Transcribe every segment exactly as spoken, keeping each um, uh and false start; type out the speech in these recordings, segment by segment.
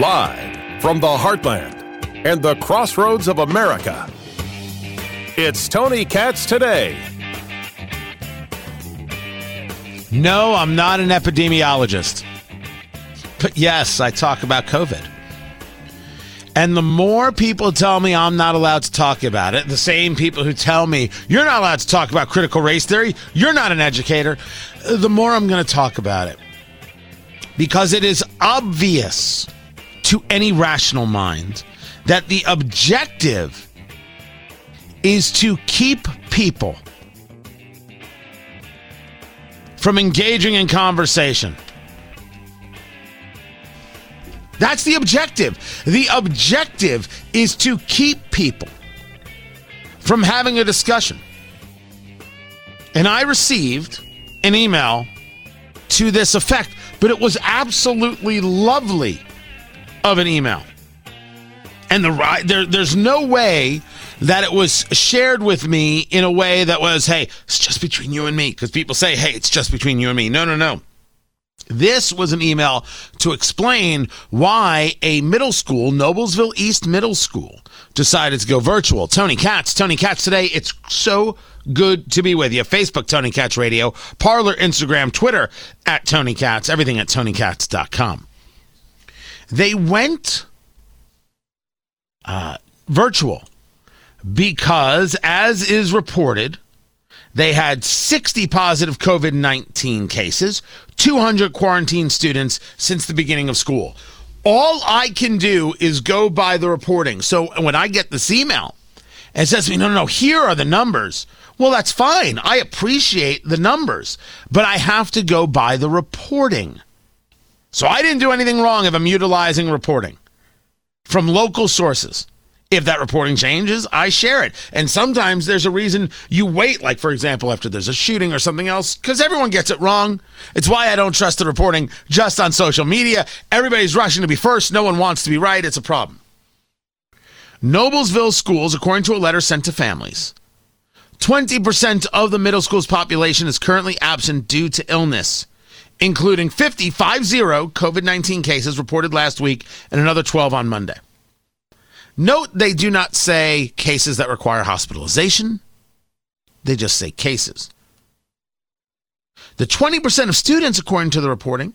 Live from the heartland and the crossroads of America, it's Tony Katz Today. No, I'm not an epidemiologist. But yes, I talk about COVID. And the more people tell me I'm not allowed to talk about it, the same people who tell me, you're not allowed to talk about critical race theory, you're not an educator, the more I'm going to talk about it. Because it is obvious to any rational mind that the objective is to keep people from engaging in conversation. That's the objective. The objective is to keep people from having a discussion. And I received an email to this effect, but it was absolutely lovely of an email. And the there, there's no way that it was shared with me in a way that was, hey, it's just between you and me. Because people say, hey, it's just between you and me. No, no, no. This was an email to explain why a middle school, Noblesville East Middle School, decided to go virtual. Tony Katz, Tony Katz Today. It's so good to be with you. Facebook, Tony Katz Radio. Parler, Instagram, Twitter, at Tony Katz. Everything at Tony Katz dot com. They went uh, virtual because, as is reported, they had sixty positive COVID nineteen cases, two hundred quarantined students since the beginning of school. All I can do is go by the reporting. So when I get this email and it says to me, no, no, no, here are the numbers. Well, that's fine. I appreciate the numbers, but I have to go by the reporting. So I didn't do anything wrong if I'm utilizing reporting from local sources. If that reporting changes, I share it. And sometimes there's a reason you wait, like, for example, after there's a shooting or something else, because everyone gets it wrong. It's why I don't trust the reporting just on social media. Everybody's rushing to be first. No one wants to be right. It's a problem. Noblesville schools, according to a letter sent to families, twenty percent of the middle school's population is currently absent due to illness, including fifty, five zero COVID nineteen cases reported last week and another twelve on Monday. Note they do not say cases that require hospitalization. They just say cases. The twenty percent of students, according to the reporting,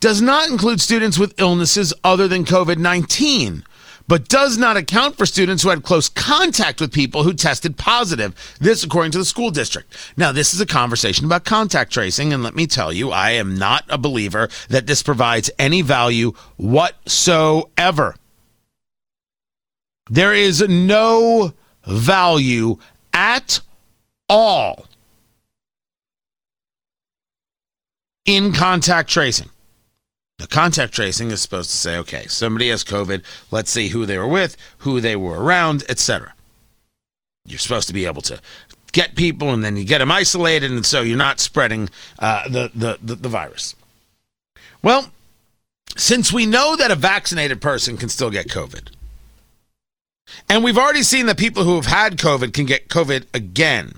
does not include students with illnesses other than COVID nineteen, but does not account for students who had close contact with people who tested positive. This, according to the school district. Now, this is a conversation about contact tracing, and let me tell you, I am not a believer that this provides any value whatsoever. There is no value at all in contact tracing. The contact tracing is supposed to say, okay, somebody has COVID, let's see who they were with, who they were around, et cetera. You're supposed to be able to get people and then you get them isolated, and so you're not spreading uh, the, the, the, the virus. Well, since we know that a vaccinated person can still get COVID, and we've already seen that people who have had COVID can get COVID again,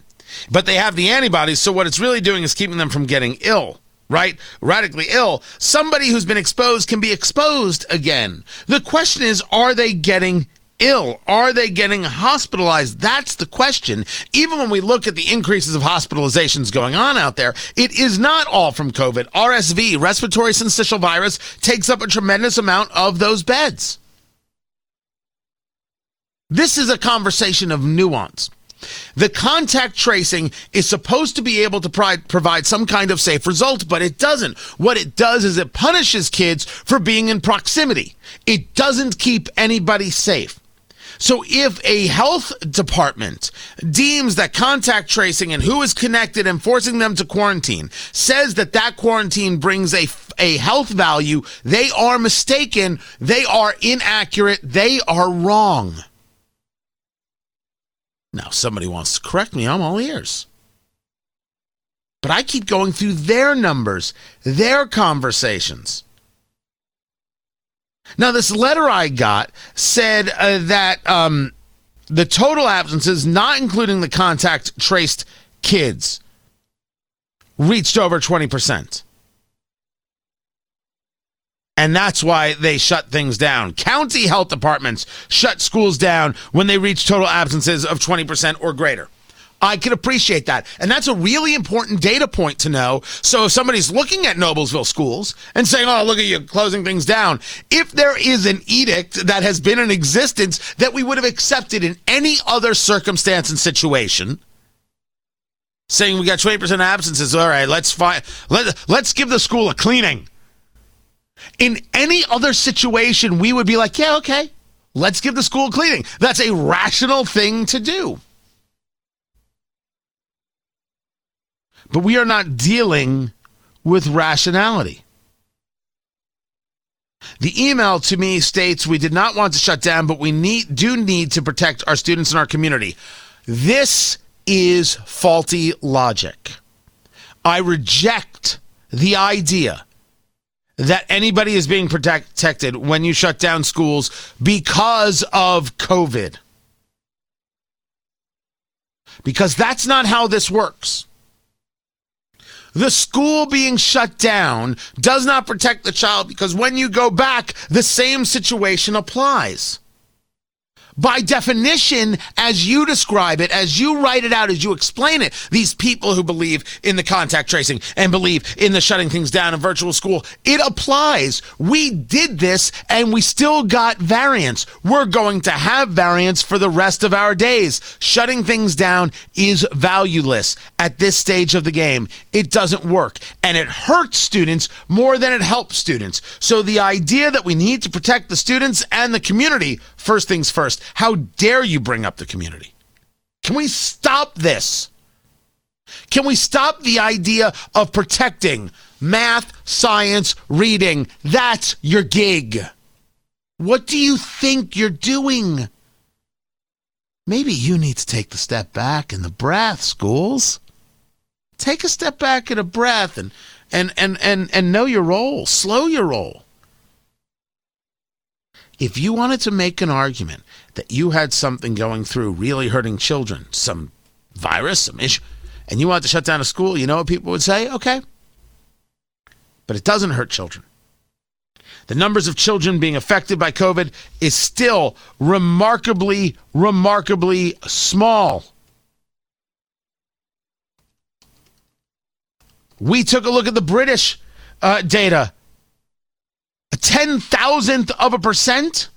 but they have the antibodies, so what it's really doing is keeping them from getting ill, right? Radically ill. Somebody who's been exposed can be exposed again. The question is, are they getting ill? Are they getting hospitalized? That's the question. Even when we look at the increases of hospitalizations going on out there, it is not all from COVID. R S V, respiratory syncytial virus, takes up a tremendous amount of those beds. This is a conversation of nuance. The contact tracing is supposed to be able to provide some kind of safe result, but it doesn't. What it does is it punishes kids for being in proximity. It doesn't keep anybody safe. So if a health department deems that contact tracing and who is connected and forcing them to quarantine says that that quarantine brings a, a health value, they are mistaken, they are inaccurate, they are wrong. Now, if somebody wants to correct me, I'm all ears. But I keep going through their numbers, their conversations. Now, this letter I got said uh, that um, the total absences, not including the contact traced kids, reached over twenty percent. and that's why they shut things down. County health departments shut schools down when they reach total absences of twenty percent or greater. I can appreciate that. And that's a really important data point to know. So if somebody's looking at Noblesville schools and saying, oh, look at you closing things down. If there is an edict that has been in existence that we would have accepted in any other circumstance and situation, saying we got twenty percent absences, all right, let's find, let, let's give the school a cleaning. In any other situation, we would be like, yeah, okay, let's give the school a cleaning. That's a rational thing to do. But we are not dealing with rationality. The email to me states we did not want to shut down, but we need do need to protect our students and our community. This is faulty logic. I reject the idea that anybody is being protect, protected when you shut down schools because of COVID. Because that's not how this works. The school being shut down does not protect the child because when you go back, the same situation applies. By definition, as you describe it, as you write it out, as you explain it, these people who believe in the contact tracing and believe in the shutting things down in virtual school, it applies. We did this and we still got variants. We're going to have variants for the rest of our days. Shutting things down is valueless at this stage of the game. It doesn't work and it hurts students more than it helps students. So the idea that we need to protect the students and the community, first things first. How dare you bring up the community? Can we stop this? Can we stop the idea of protecting math, science, reading? That's your gig. What do you think you're doing? Maybe you need to take the step back and the breath, schools. Take a step back and a breath and and and and, and know your role. Slow your roll. If you wanted to make an argument that you had something going through really hurting children, some virus, some issue, and you wanted to shut down a school, you know what people would say? Okay. But it doesn't hurt children. The numbers of children being affected by COVID is still remarkably, remarkably small. We took a look at the British uh, data. A ten thousandth of a percent?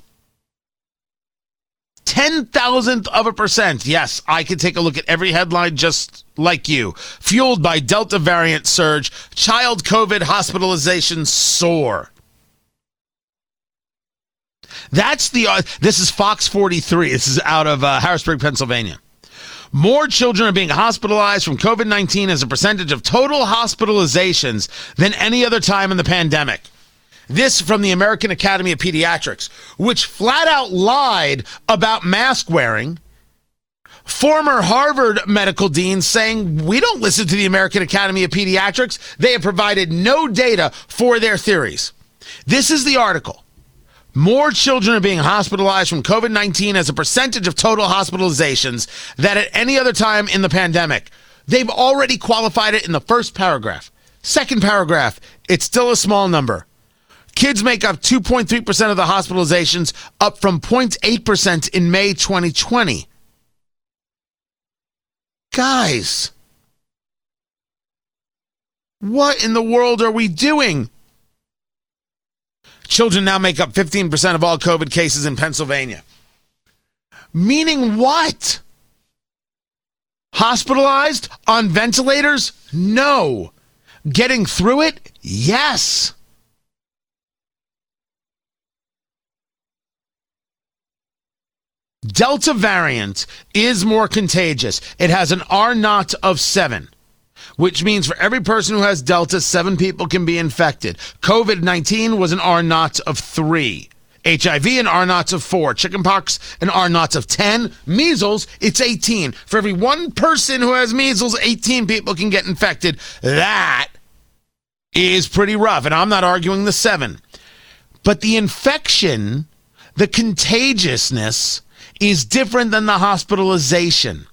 Ten thousandth of a percent. Yes, I could take a look at every headline just like you. Fueled by Delta variant surge, child COVID hospitalizations soar. That's the, uh, this is Fox forty-three. This is out of uh, Harrisburg, Pennsylvania. More children are being hospitalized from COVID nineteen as a percentage of total hospitalizations than any other time in the pandemic. This from the American Academy of Pediatrics, which flat out lied about mask wearing. Former Harvard medical dean saying, we don't listen to the American Academy of Pediatrics. They have provided no data for their theories. This is the article. More children are being hospitalized from COVID nineteen as a percentage of total hospitalizations than at any other time in the pandemic. They've already qualified it in the first paragraph. Second paragraph, it's still a small number. Kids make up two point three percent of the hospitalizations, up from zero point eight percent in May twenty twenty. Guys, what in the world are we doing? Children now make up fifteen percent of all COVID cases in Pennsylvania. Meaning what? Hospitalized? On ventilators? No. Getting through it? Yes. Delta variant is more contagious. It has an R naught of seven, which means for every person who has Delta, seven people can be infected. COVID nineteen was an R naught of three. H I V, an R naught of four. Chickenpox, an R naught of ten. Measles, it's eighteen. For every one person who has measles, eighteen people can get infected. That is pretty rough, and I'm not arguing the seven. But the infection, the contagiousness, is different than the hospitalization.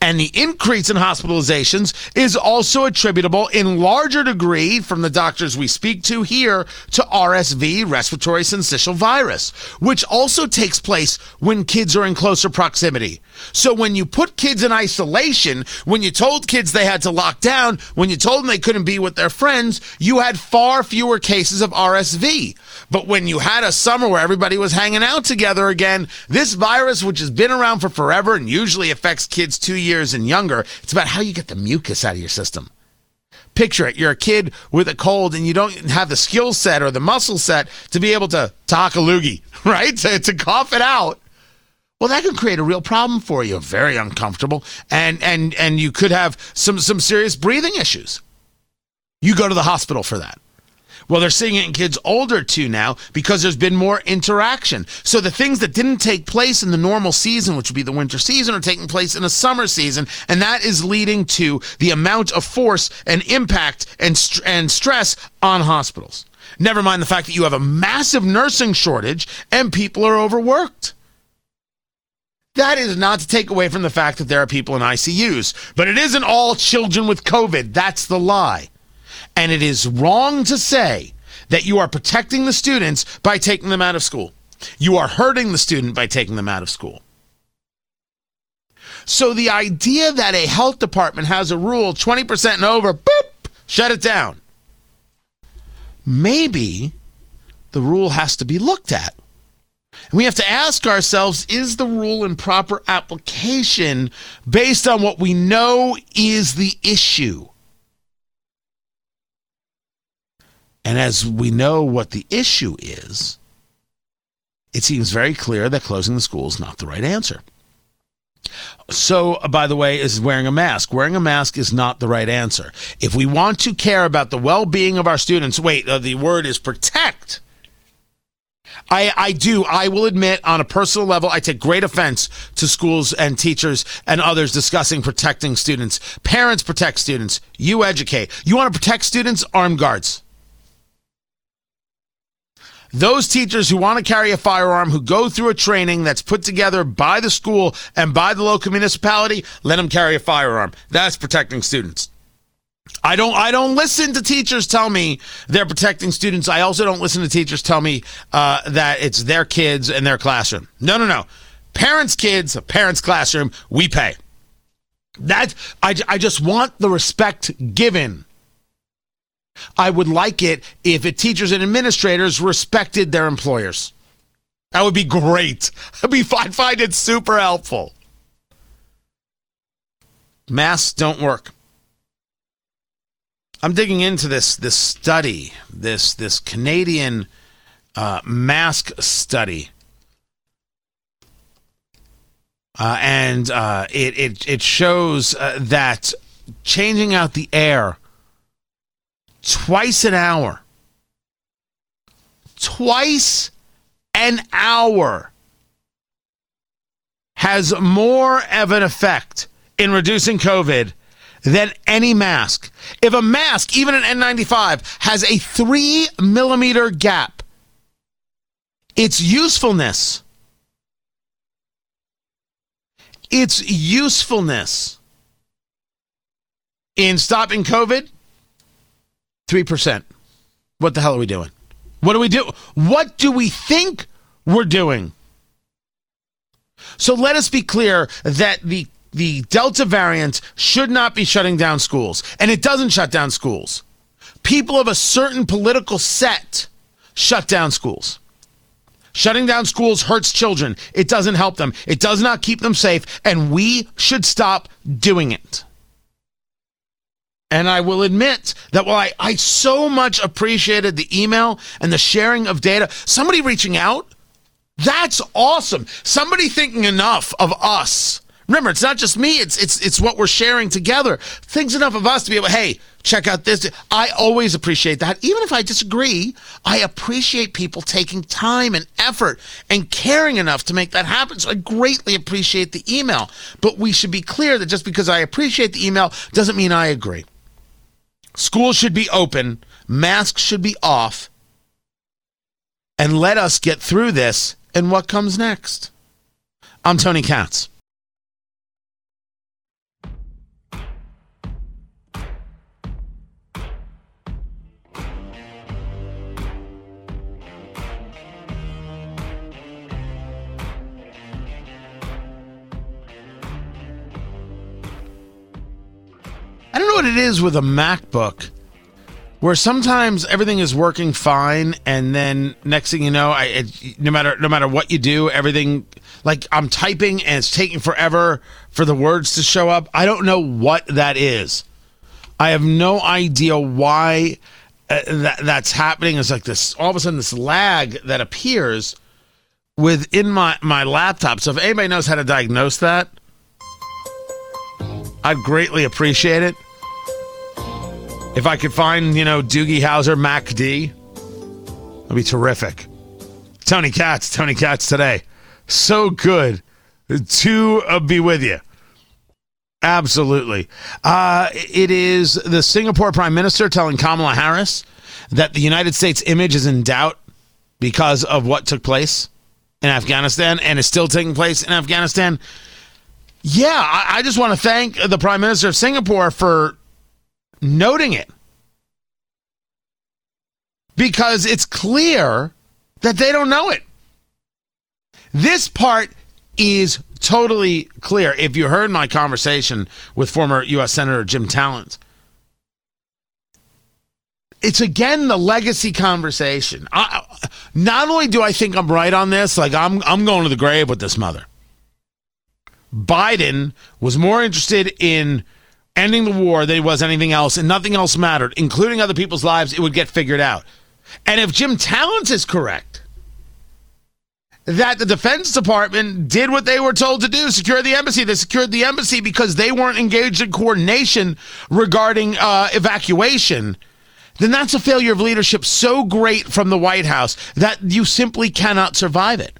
And the increase in hospitalizations is also attributable in larger degree from the doctors we speak to here to R S V, respiratory syncytial virus, which also takes place when kids are in closer proximity. So when you put kids in isolation, when you told kids they had to lock down, when you told them they couldn't be with their friends, you had far fewer cases of R S V. But when you had a summer where everybody was hanging out together again, this virus, which has been around for forever and usually affects kids two years and younger, it's about how you get the mucus out of your system. Picture it. You're a kid with a cold and you don't have the skill set or the muscle set to be able to talk a loogie, right? To, to cough it out. Well, that can create a real problem for you. Very uncomfortable. And and and you could have some, some serious breathing issues. You go to the hospital for that. Well, they're seeing it in kids older, too, now because there's been more interaction. So the things that didn't take place in the normal season, which would be the winter season, are taking place in a summer season, and that is leading to the amount of force and impact and st- and stress on hospitals. Never mind the fact that you have a massive nursing shortage and people are overworked. That is not to take away from the fact that there are people in I C Us, but it isn't all children with COVID. That's the lie. And it is wrong to say that you are protecting the students by taking them out of school. You are hurting the student by taking them out of school. So the idea that a health department has a rule, twenty percent and over, boop, shut it down. Maybe the rule has to be looked at. And we have to ask ourselves, is the rule in proper application based on what we know is the issue? And as we know what the issue is, it seems very clear that closing the school is not the right answer. So, by the way, is wearing a mask. Wearing a mask is not the right answer. If we want to care about the well-being of our students, wait, uh, the word is protect. I, I do. I will admit on a personal level, I take great offense to schools and teachers and others discussing protecting students. Parents protect students. You educate. You want to protect students? Arm guards. Those teachers who want to carry a firearm, who go through a training that's put together by the school and by the local municipality, let them carry a firearm. That's protecting students. I don't I don't listen to teachers tell me they're protecting students. I also don't listen to teachers tell me uh, that it's their kids and their classroom. No, no, no. Parents' kids, a parent's classroom, we pay. That I, I just want the respect given. I would like it if it teachers and administrators respected their employers. That would be great. I'd be, I'd find it super helpful. Masks don't work. I'm digging into this this study, this this Canadian uh, mask study, uh, and uh, it it it shows uh, that changing out the air. Twice an hour. Twice an hour has more of an effect in reducing COVID than any mask. If a mask, even an N ninety-five, has a three millimeter gap, its usefulness, its usefulness in stopping COVID, three percent. What the hell are we doing? What do we do? What do we think we're doing? So let us be clear that the, the Delta variant should not be shutting down schools. And it doesn't shut down schools. People of a certain political set shut down schools. Shutting down schools hurts children. It doesn't help them. It does not keep them safe. And we should stop doing it. And I will admit that while I, I so much appreciated the email and the sharing of data, somebody reaching out, that's awesome. Somebody thinking enough of us. Remember, it's not just me. It's it's it's what we're sharing together. Thinks enough of us to be able, hey, check out this. I always appreciate that. Even if I disagree, I appreciate people taking time and effort and caring enough to make that happen. So I greatly appreciate the email. But we should be clear that just because I appreciate the email doesn't mean I agree. Schools should be open, masks should be off, and let us get through this and what comes next. I'm Tony Katz. I don't know what it is with a MacBook where sometimes everything is working fine, and then next thing you know, I it, no matter no matter what you do, everything, like I'm typing and it's taking forever for the words to show up. I don't know what that is. I have no idea why uh, that that's happening. It's like this, all of a sudden, this lag that appears within my, my laptop. So if anybody knows how to diagnose that, I'd greatly appreciate it. If I could find, you know, Doogie Howser, Mac D, that'd be terrific. Tony Katz, Tony Katz today. So good to uh, be with you. Absolutely. Uh, it is the Singapore Prime Minister telling Kamala Harris that the United States image is in doubt because of what took place in Afghanistan and is still taking place in Afghanistan. Yeah, I, I just want to thank the Prime Minister of Singapore for noting it, because it's clear that they don't know it. This part is totally clear. If you heard my conversation with former U S Senator Jim Talent, it's again the legacy conversation. I, not only do I think I'm right on this, like I'm I'm going to the grave with this mother. Biden was more interested in ending the war than he was anything else, and nothing else mattered, including other people's lives. It would get figured out. And if Jim Talent is correct, that the Defense Department did what they were told to do, secure the embassy. They secured the embassy because they weren't engaged in coordination regarding uh, evacuation. Then that's a failure of leadership so great from the White House that you simply cannot survive it.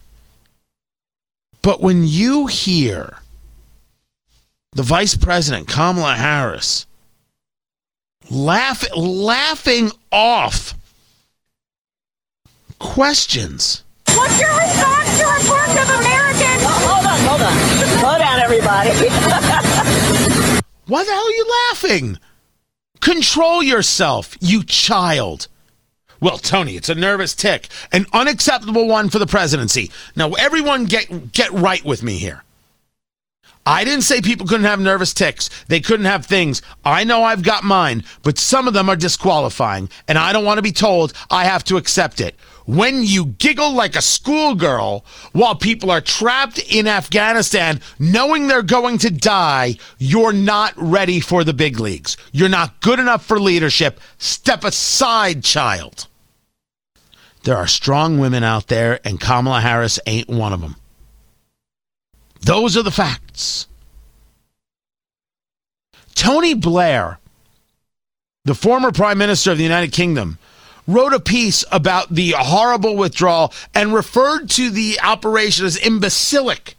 But when you hear the Vice President, Kamala Harris, laugh, laughing off questions. What's your response to reports of Americans? Oh, hold on, hold on. Slow down, everybody. Why the hell are you laughing? Control yourself, you child. Well, Tony, it's a nervous tick. An unacceptable one for the presidency. Now, everyone get get right with me here. I didn't say people couldn't have nervous tics. They couldn't have things. I know I've got mine, but some of them are disqualifying, and I don't want to be told I have to accept it. When you giggle like a schoolgirl while people are trapped in Afghanistan, knowing they're going to die, you're not ready for the big leagues. You're not good enough for leadership. Step aside, child. There are strong women out there, and Kamala Harris ain't one of them. Those are the facts. Tony Blair, the former Prime Minister of the United Kingdom, wrote a piece about the horrible withdrawal and referred to the operation as imbecilic.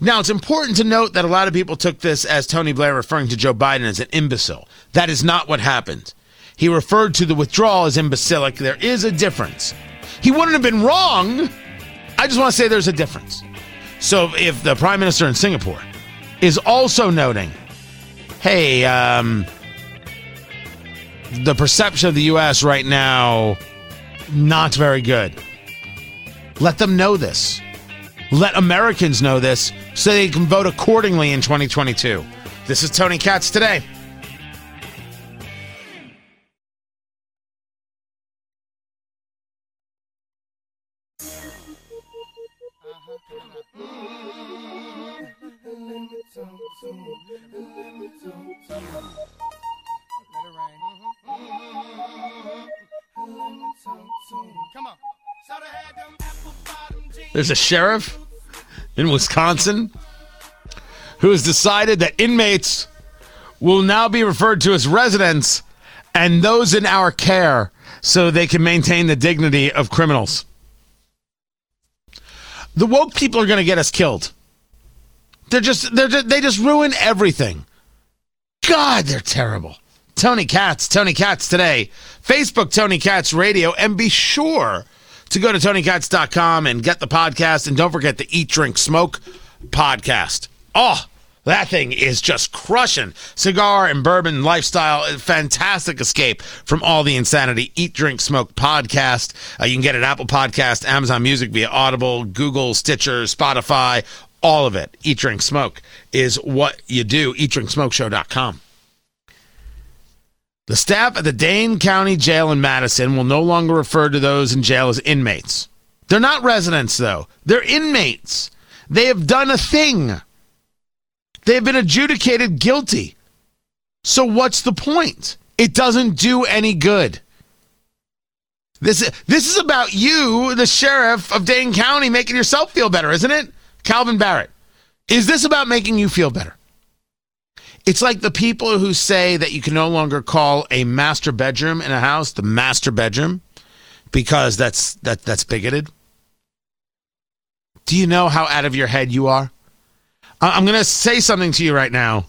Now, it's important to note that a lot of people took this as Tony Blair referring to Joe Biden as an imbecile. That is not what happened. He referred to the withdrawal as imbecilic. There is a difference. He wouldn't have been wrong. I just want to say there's a difference. So if the Prime Minister in Singapore is also noting, hey, um, the perception of the U S right now, not very good. Let them know this. Let Americans know this so they can vote accordingly in twenty twenty-two. This is Tony Katz today. There's a sheriff in Wisconsin who has decided that inmates will now be referred to as residents and those in our care so they can maintain the dignity of criminals. The woke people are going to get us killed. They're just, they're just, they just ruin everything. God, they're terrible. Tony Katz, Tony Katz today. Facebook, Tony Katz Radio, and be sure to go to Tony Katz dot com and get the podcast, and don't forget the Eat, Drink, Smoke podcast. Oh, that thing is just crushing. Cigar and bourbon lifestyle, fantastic escape from all the insanity. Eat, Drink, Smoke podcast. Uh, you can get it at Apple Podcast, Amazon Music via Audible, Google, Stitcher, Spotify, all of it. Eat, Drink, Smoke is what you do. Eat Drink Smoke Show dot com. The staff at the Dane County Jail in Madison will no longer refer to those in jail as inmates. They're not residents, though. They're inmates. They have done a thing. They have been adjudicated guilty. So what's the point? It doesn't do any good. This, this is about you, the sheriff of Dane County, making yourself feel better, isn't it? Calvin Barrett, is this about making you feel better? It's like the people who say that you can no longer call a master bedroom in a house the master bedroom because that's that that's bigoted. Do you know how out of your head you are? I'm going to say something to you right now.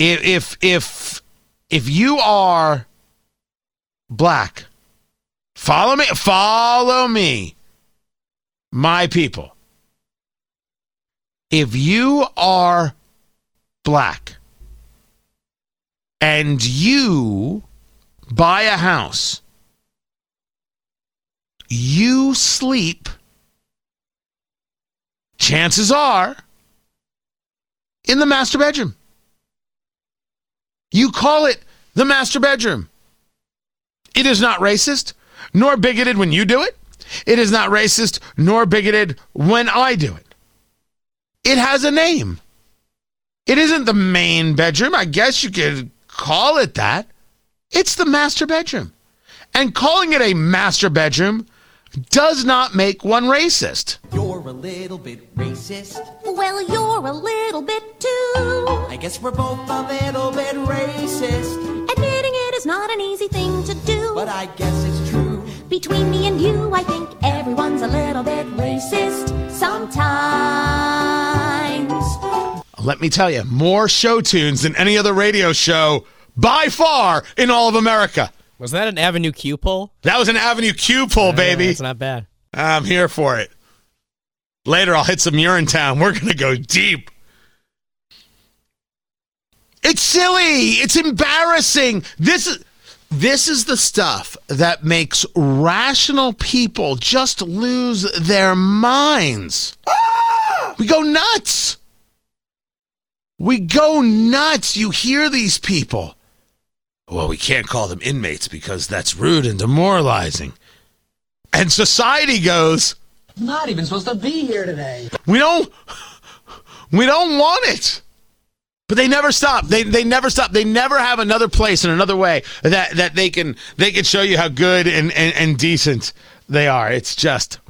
If if if you are black, follow me, follow me, my people. If you are black and you buy a house, you sleep, chances are, in the master bedroom. You call it the master bedroom. It is not racist nor bigoted when you do it. It is not racist nor bigoted when I do it. It has a name. It isn't the main bedroom. I guess you could call it that. It's the master bedroom. And calling it a master bedroom does not make one racist. You're a little bit racist. Well, you're a little bit too. I guess we're both a little bit racist. Admitting it is not an easy thing to do. But I guess it's true. Between me and you, I think everyone's a little bit racist sometimes. Let me tell you, more show tunes than any other radio show by far in all of America. Was that an Avenue Q poll? That was an Avenue Q poll, uh, baby. It's not bad. I'm here for it. Later, I'll hit some Urinetown. We're going to go deep. It's silly. It's embarrassing. This is, this is the stuff that makes rational people just lose their minds. Ah! We go nuts. We go nuts. You hear these people. Well, we can't call them inmates because that's rude and demoralizing. And society goes, I'm not even supposed to be here today. We don't we don't want it. But they never stop. They they never stop. They never have another place and another way that, that they can they can show you how good and, and, and decent they are. It's just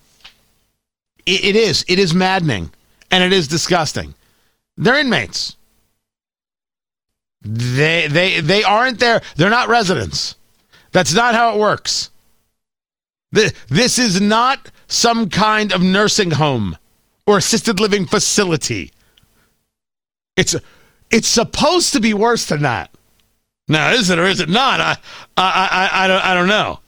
it, it is. It is maddening and it is disgusting. They're inmates. They they they aren't there. They're not residents. That's not how it works. This, this is not some kind of nursing home or assisted living facility. It's it's supposed to be worse than that. Now, is it or is it not? I I I, I don't I don't know.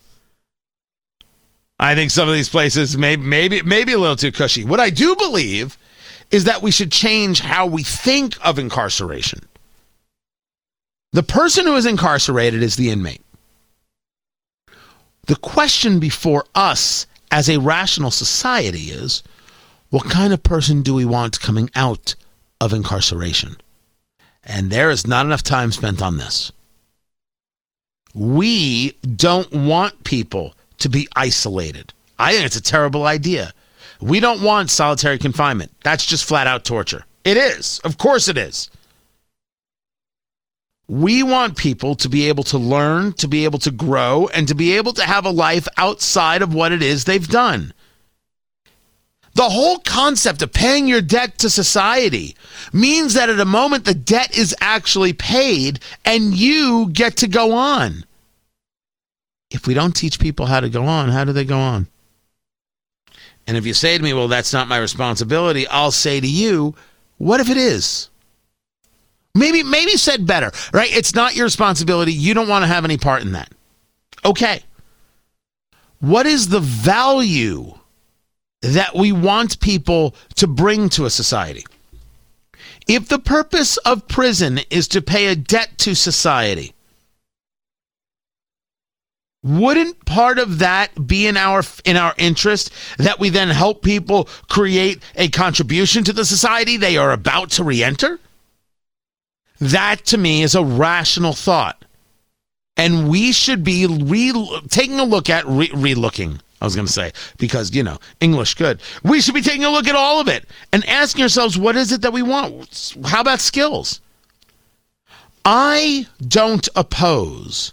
I think some of these places may maybe maybe a little too cushy. What I do believe is that we should change how we think of incarceration. The person who is incarcerated is the inmate. The question before us as a rational society is, what kind of person do we want coming out of incarceration? And there is not enough time spent on this. We don't want people to be isolated. I think it's a terrible idea. We don't want solitary confinement. That's just flat-out torture. It is. Of course it is. We want people to be able to learn, to be able to grow, and to be able to have a life outside of what it is they've done. The whole concept of paying your debt to society means that at a moment the debt is actually paid and you get to go on. If we don't teach people how to go on, how do they go on? And if you say to me, well, that's not my responsibility, I'll say to you, what if it is? Maybe maybe said better, right? It's not your responsibility. You don't want to have any part in that. Okay. What is the value that we want people to bring to a society? If the purpose of prison is to pay a debt to society, wouldn't part of that be in our in our interest that we then help people create a contribution to the society they are about to re-enter? That, to me, is a rational thought. and we should be re taking a look at re relooking. I was going to say, because, you know, English good. We should be taking a look at all of it and asking ourselves, what is it that we want? How about skills? I don't oppose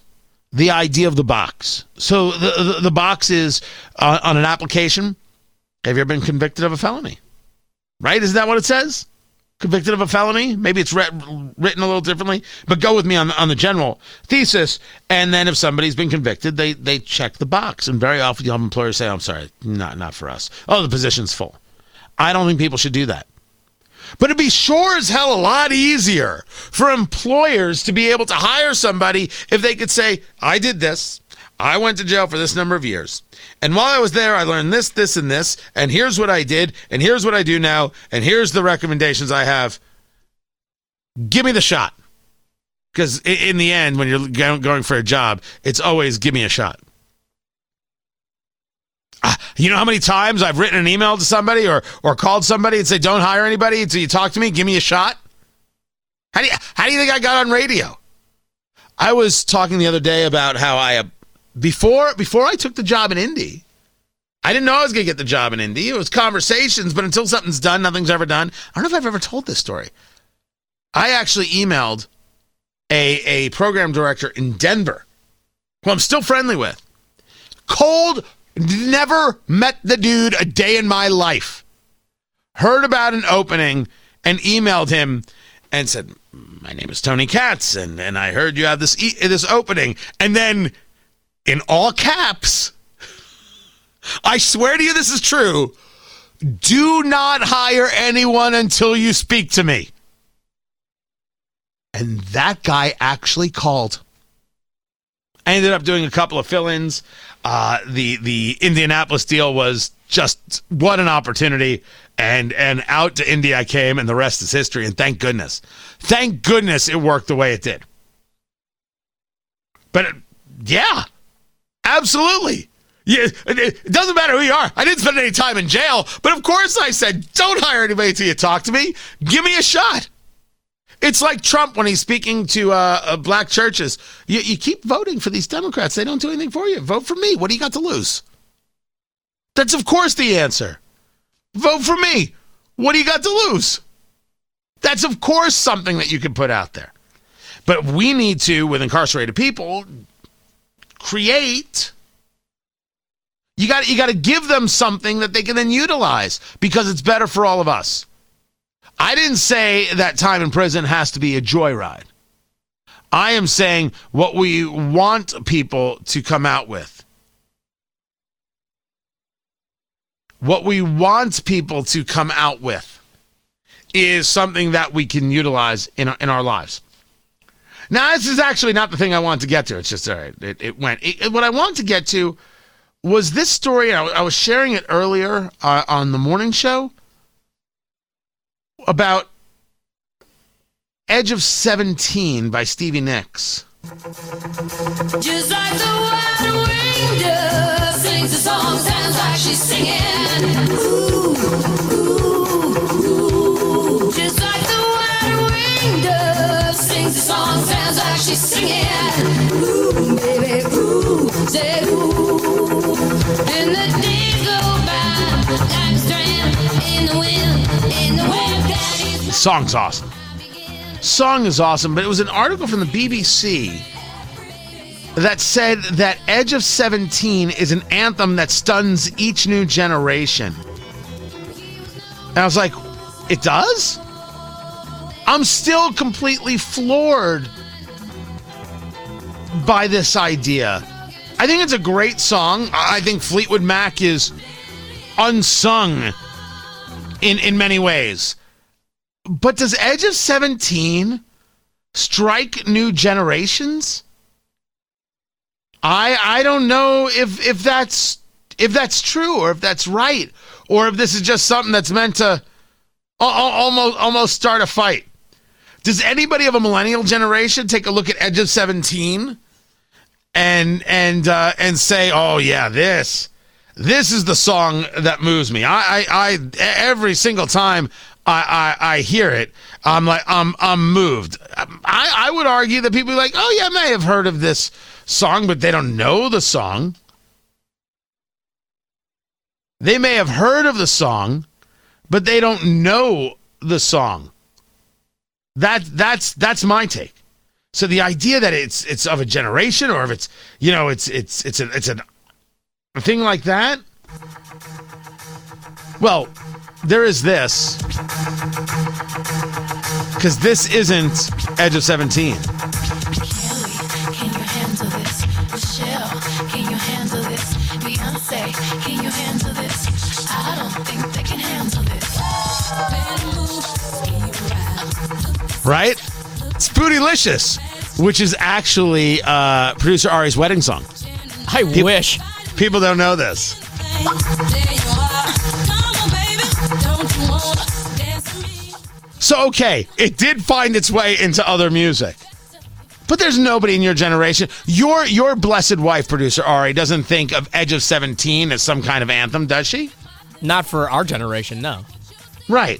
the idea of the box. So the, the, the box is uh, on an application. Have you ever been convicted of a felony? Right? Isn't that what it says? Convicted of a felony? Maybe it's re written a little differently, but go with me on, on the general thesis. And then if somebody's been convicted, they, they check the box. And very often you'll have employers say, oh, I'm sorry, not, not for us. Oh, the position's full. I don't think people should do that. But it'd be sure as hell a lot easier for employers to be able to hire somebody if they could say, I did this. I went to jail for this number of years. And while I was there, I learned this, this, and this. And here's what I did. And here's what I do now. And here's the recommendations I have. Give me the shot. Because in the end, when you're going for a job, it's always give me a shot. You know how many times I've written an email to somebody or or called somebody and say, don't hire anybody until you talk to me, give me a shot? How do you, how do you think I got on radio? I was talking the other day about how I, before before I took the job in Indy, I didn't know I was going to get the job in Indy. It was conversations, but until something's done, nothing's ever done. I don't know if I've ever told this story. I actually emailed a, a program director in Denver, who I'm still friendly with. Cold. Never met the dude a day in my life. Heard about an opening and emailed him and said, my name is Tony Katz, and, and I heard you have this, e this opening. And then, in all caps, I swear to you this is true, do not hire anyone until you speak to me. And that guy actually called. I ended up doing a couple of fill-ins. Uh, the the Indianapolis deal was just what an opportunity, and and out to India I came, and the rest is history. And thank goodness, thank goodness it worked the way it did. But it, yeah, absolutely. Yeah, it, it doesn't matter who you are. I didn't spend any time in jail, but of course I said, don't hire anybody till you talk to me. Give me a shot. It's like Trump when he's speaking to uh, uh, black churches. You, you keep voting for these Democrats. They don't do anything for you. Vote for me. What do you got to lose? That's, of course, the answer. Vote for me. What do you got to lose? That's, of course, something that you can put out there. But we need to, with incarcerated people, create. You got you got to give them something that they can then utilize, because it's better for all of us. I didn't say that time in prison has to be a joyride. I am saying what we want people to come out with. What we want people to come out with is something that we can utilize in our, in our lives. Now, this is actually not the thing I wanted to get to. It's just, all right, it, it went. It, what I wanted to get to was this story. I, I was sharing it earlier uh, on the morning show, about Edge of Seventeen by Stevie Nicks. Just like the wide wing dove sings a song, sounds like she's singing. Ooh, ooh, ooh. Just like the wide wing dove sings a song, sounds like she's singing. Ooh, baby, ooh, say ooh. And the days go by, I'm stranded in the wind, in the wind. The song's awesome. Song is awesome, but it was an article from the B B C that said that Edge of Seventeen is an anthem that stuns each new generation. And I was like, it does? I'm still completely floored by this idea. I think it's a great song. I think Fleetwood Mac is unsung in, in many ways. But does Edge of Seventeen strike new generations? I I don't know if if that's if that's true, or if that's right, or if this is just something that's meant to almost almost start a fight. Does anybody of a millennial generation take a look at Edge of Seventeen and and uh, and say, oh yeah, this this is the song that moves me? I I, I every single time I, I, I hear it, I'm like, I'm, I'm moved. I, I would argue that people are like, oh yeah, I may have heard of this song, but they don't know the song. They may have heard of the song, but they don't know the song. That that's that's my take. So the idea that it's it's of a generation, or if it's you know it's it's it's an it's an, a thing like that. Well, there is this, because this isn't Edge of Seventeen. Right? It's Bootylicious, which is actually uh, producer Ari's wedding song. I people, wish. People don't know this. So, okay, it did find its way into other music. But there's nobody in your generation. Your your blessed wife, producer Ari, doesn't think of Edge of Seventeen as some kind of anthem, does she? Not for our generation, no. Right.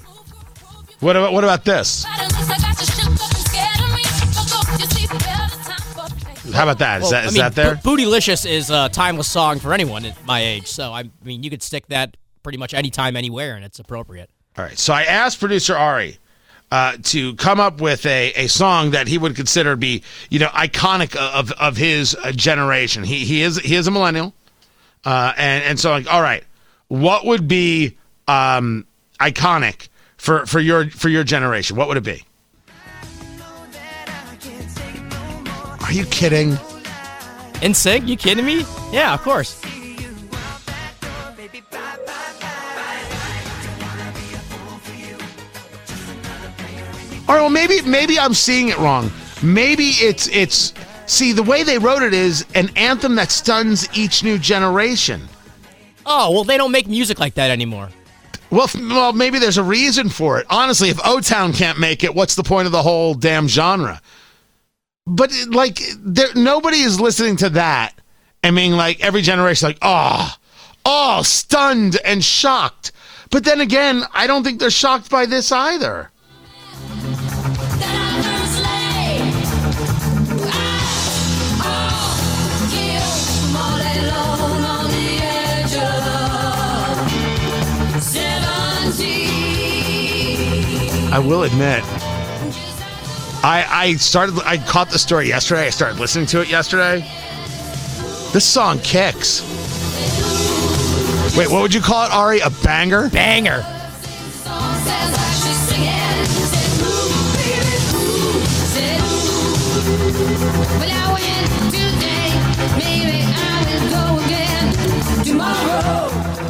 What about, what about this? How about that? Is well, that is I mean, that there? Bo- Bootylicious is a timeless song for anyone at my age. So, I mean, you could stick that pretty much anytime, anywhere, and it's appropriate. All right. So I asked producer Ari uh, to come up with a, a song that he would consider be, you know, iconic of of his generation. He he is he is a millennial. Uh, and, and so, like, all right, what would be um, iconic for, for your for your generation? What would it be? Are you kidding? N Sync? You kidding me? Yeah, of course. All right, well, maybe maybe I'm seeing it wrong. Maybe it's it's see the way they wrote it is an anthem that stuns each new generation. Oh well, they don't make music like that anymore. Well, well, maybe there's a reason for it. Honestly, if O-Town can't make it, what's the point of the whole damn genre? But, like, there, nobody is listening to that and being like, every generation, like, oh, oh, stunned and shocked. But then again, I don't think they're shocked by this either. I will admit, I, I started. I caught the story yesterday. I started listening to it yesterday. This song kicks. Wait, what would you call it, Ari? A banger? Banger.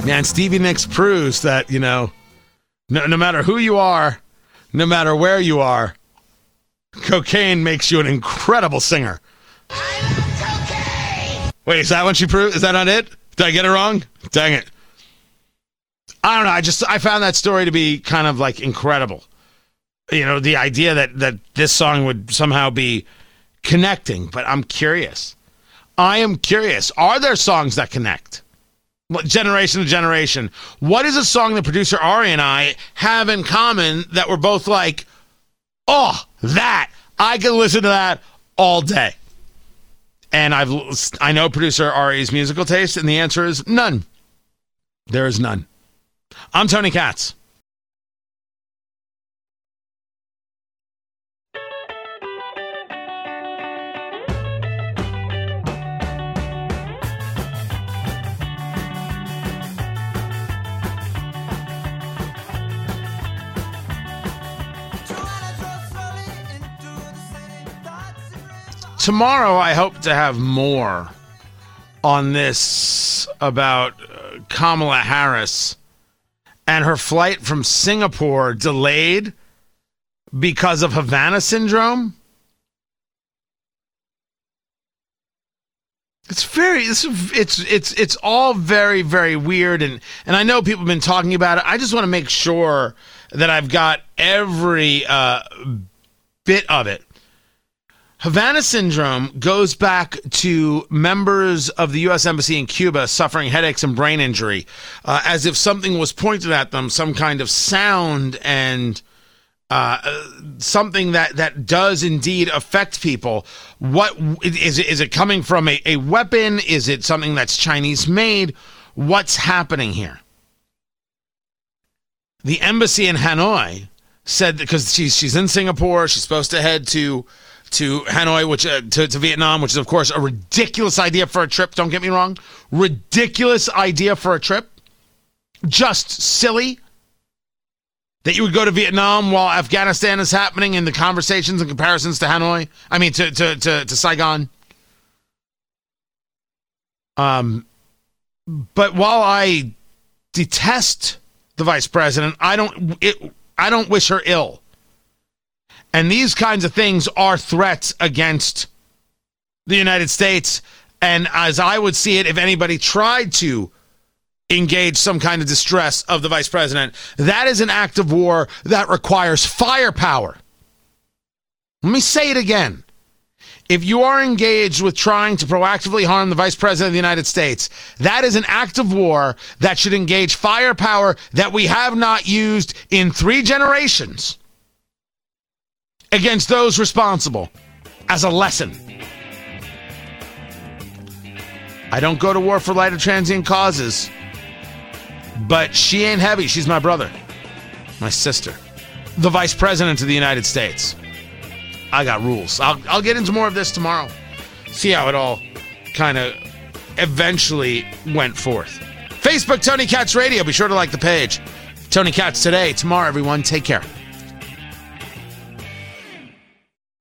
Man, Stevie Nicks proves that, you know, no, no matter who you are, no matter where you are, cocaine makes you an incredible singer. I love cocaine. Wait, is that when she proved? Is that not it? Did I get it wrong? Dang it! I don't know. I just I found that story to be kind of like incredible. You know, the idea that that this song would somehow be connecting. But I'm curious. I am curious. Are there songs that connect? Generation to generation. What is a song that producer Ari and I have in common that we're both like, oh, that I could listen to that all day? And I've I know producer Ari's musical taste, and the answer is none. There is none. I'm Tony Katz. Tomorrow, I hope to have more on this about uh, Kamala Harris and her flight from Singapore delayed because of Havana Syndrome. It's very, it's it's it's, it's all very, very weird, and, and I know people have been talking about it. I just want to make sure that I've got every uh, bit of it. Havana Syndrome goes back to members of the U S Embassy in Cuba suffering headaches and brain injury, uh, as if something was pointed at them, some kind of sound and uh, something that, that does indeed affect people. What is it? Is it coming from a, a weapon? Is it something that's Chinese made? What's happening here? The embassy in Hanoi said, because she's she's in Singapore, she's supposed to head to to Hanoi, which uh, to, to Vietnam, which is of course a ridiculous idea for a trip. Don't get me wrong, ridiculous idea for a trip. Just silly that you would go to Vietnam while Afghanistan is happening, and the conversations and comparisons to Hanoi. I mean, to to to, to Saigon. Um, but while I detest the vice president, I don't it, I don't wish her ill. And these kinds of things are threats against the United States. And as I would see it, if anybody tried to engage some kind of distress of the vice president, that is an act of war that requires firepower. Let me say it again. If you are engaged with trying to proactively harm the vice president of the United States, that is an act of war that should engage firepower that we have not used in three generations against those responsible as a lesson. I don't go to war for lighter transient causes, but she ain't heavy. She's my brother, my sister, the vice president of the United States. I got rules. I'll, I'll get into more of this tomorrow. See how it all kind of eventually went forth. Facebook, Tony Katz Radio. Be sure to like the page. Tony Katz today, tomorrow, everyone. Take care.